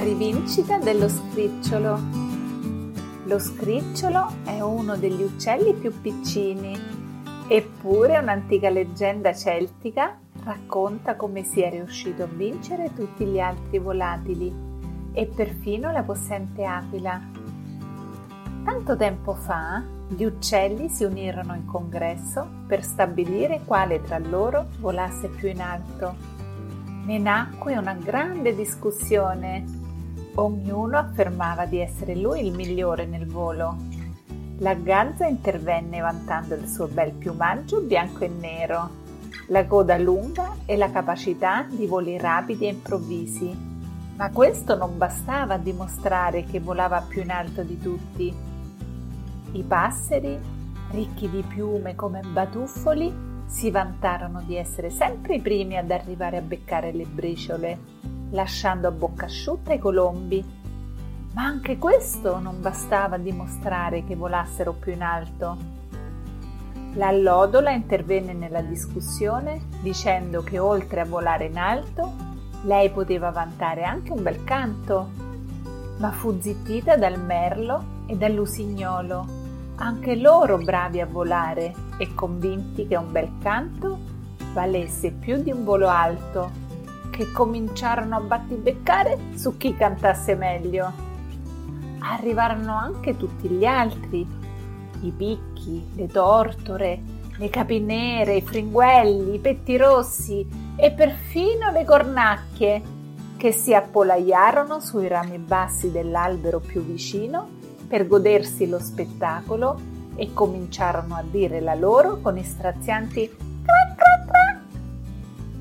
rivincita dello scricciolo. Lo scricciolo è uno degli uccelli più piccini, eppure un'antica leggenda celtica racconta come sia riuscito a vincere tutti gli altri volatili e perfino la possente aquila. Tanto tempo fa, gli uccelli si unirono in congresso per stabilire quale tra loro volasse più in alto. Ne nacque una grande discussione. Ognuno affermava di essere lui il migliore nel volo. La ganza intervenne vantando il suo bel piumaggio bianco e nero, la coda lunga e la capacità di voli rapidi e improvvisi. Ma questo non bastava a dimostrare che volava più in alto di tutti. I passeri, ricchi di piume come batuffoli, si vantarono di essere sempre i primi ad arrivare a beccare le briciole, lasciando a bocca asciutta i colombi. Ma anche questo non bastava a dimostrare che volassero più in alto. L'allodola intervenne nella discussione dicendo che oltre a volare in alto, lei poteva vantare anche un bel canto. Ma fu zittita dal merlo e dall'usignolo, anche loro bravi a volare e convinti che un bel canto valesse più di un volo alto, che cominciarono a battibeccare su chi cantasse meglio. Arrivarono anche tutti gli altri, i picchi, le tortore, le capinere, i fringuelli, i pettirossi e perfino le cornacchie, che si appollaiarono sui rami bassi dell'albero più vicino per godersi lo spettacolo e cominciarono a dire la loro con i strazianti crac crac crac.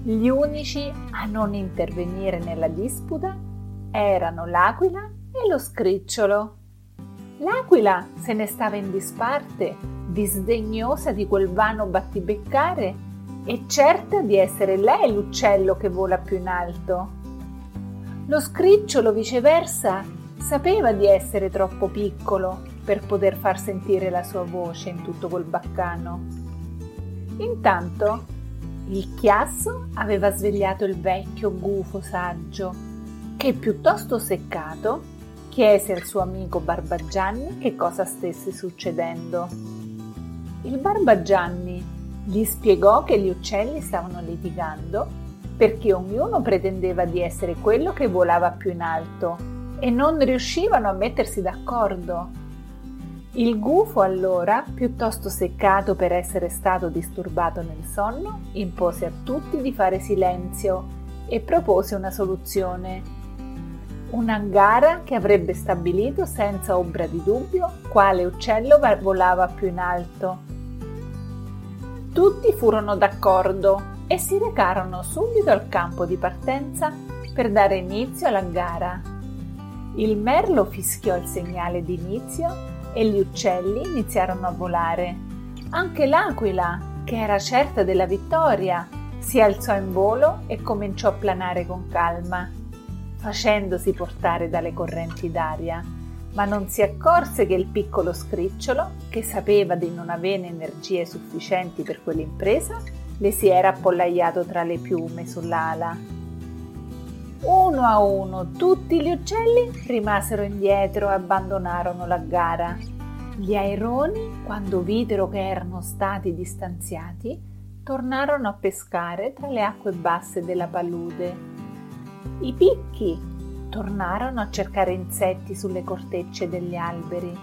Gli unici a non intervenire nella disputa erano l'aquila e lo scricciolo. L'aquila se ne stava in disparte, disdegnosa di quel vano battibeccare e certa di essere lei l'uccello che vola più in alto. Lo scricciolo, viceversa, sapeva di essere troppo piccolo per poter far sentire la sua voce in tutto quel baccano. Intanto il chiasso aveva svegliato il vecchio gufo saggio, che piuttosto seccato chiese al suo amico Barbagianni che cosa stesse succedendo. Il Barbagianni gli spiegò che gli uccelli stavano litigando perché ognuno pretendeva di essere quello che volava più in alto e non riuscivano a mettersi d'accordo. Il gufo allora, piuttosto seccato per essere stato disturbato nel sonno, impose a tutti di fare silenzio e propose una soluzione. Una gara che avrebbe stabilito senza ombra di dubbio quale uccello volava più in alto. Tutti furono d'accordo e si recarono subito al campo di partenza per dare inizio alla gara. Il merlo fischiò il segnale d'inizio e gli uccelli iniziarono a volare. Anche l'aquila, che era certa della vittoria, si alzò in volo e cominciò a planare con calma, facendosi portare dalle correnti d'aria, ma non si accorse che il piccolo scricciolo, che sapeva di non avere energie sufficienti per quell'impresa, le si era appollaiato tra le piume sull'ala. Uno a uno tutti gli uccelli rimasero indietro e abbandonarono la gara. Gli aironi, quando videro che erano stati distanziati, tornarono a pescare tra le acque basse della palude. I picchi tornarono a cercare insetti sulle cortecce degli alberi.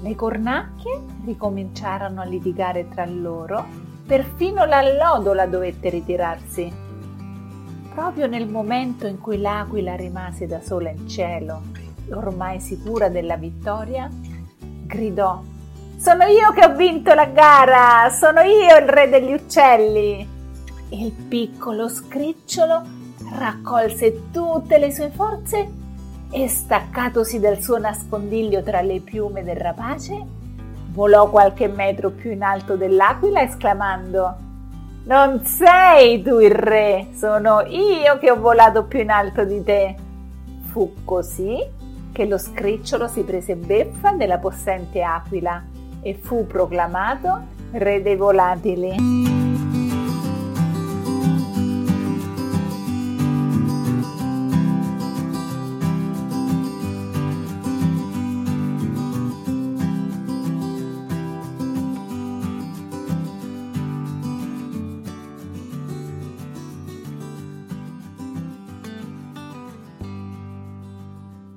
Le cornacchie ricominciarono a litigare tra loro, perfino l'allodola dovette ritirarsi. Proprio nel momento in cui l'aquila rimase da sola in cielo, ormai sicura della vittoria, gridò: «Sono io che ho vinto la gara! Sono io il re degli uccelli!» Il piccolo scricciolo raccolse tutte le sue forze e, staccatosi dal suo nascondiglio tra le piume del rapace, volò qualche metro più in alto dell'aquila esclamando: «Non sei tu il re, sono io che ho volato più in alto di te!» Fu così che lo scricciolo si prese beffa della possente aquila e fu proclamato re dei volatili.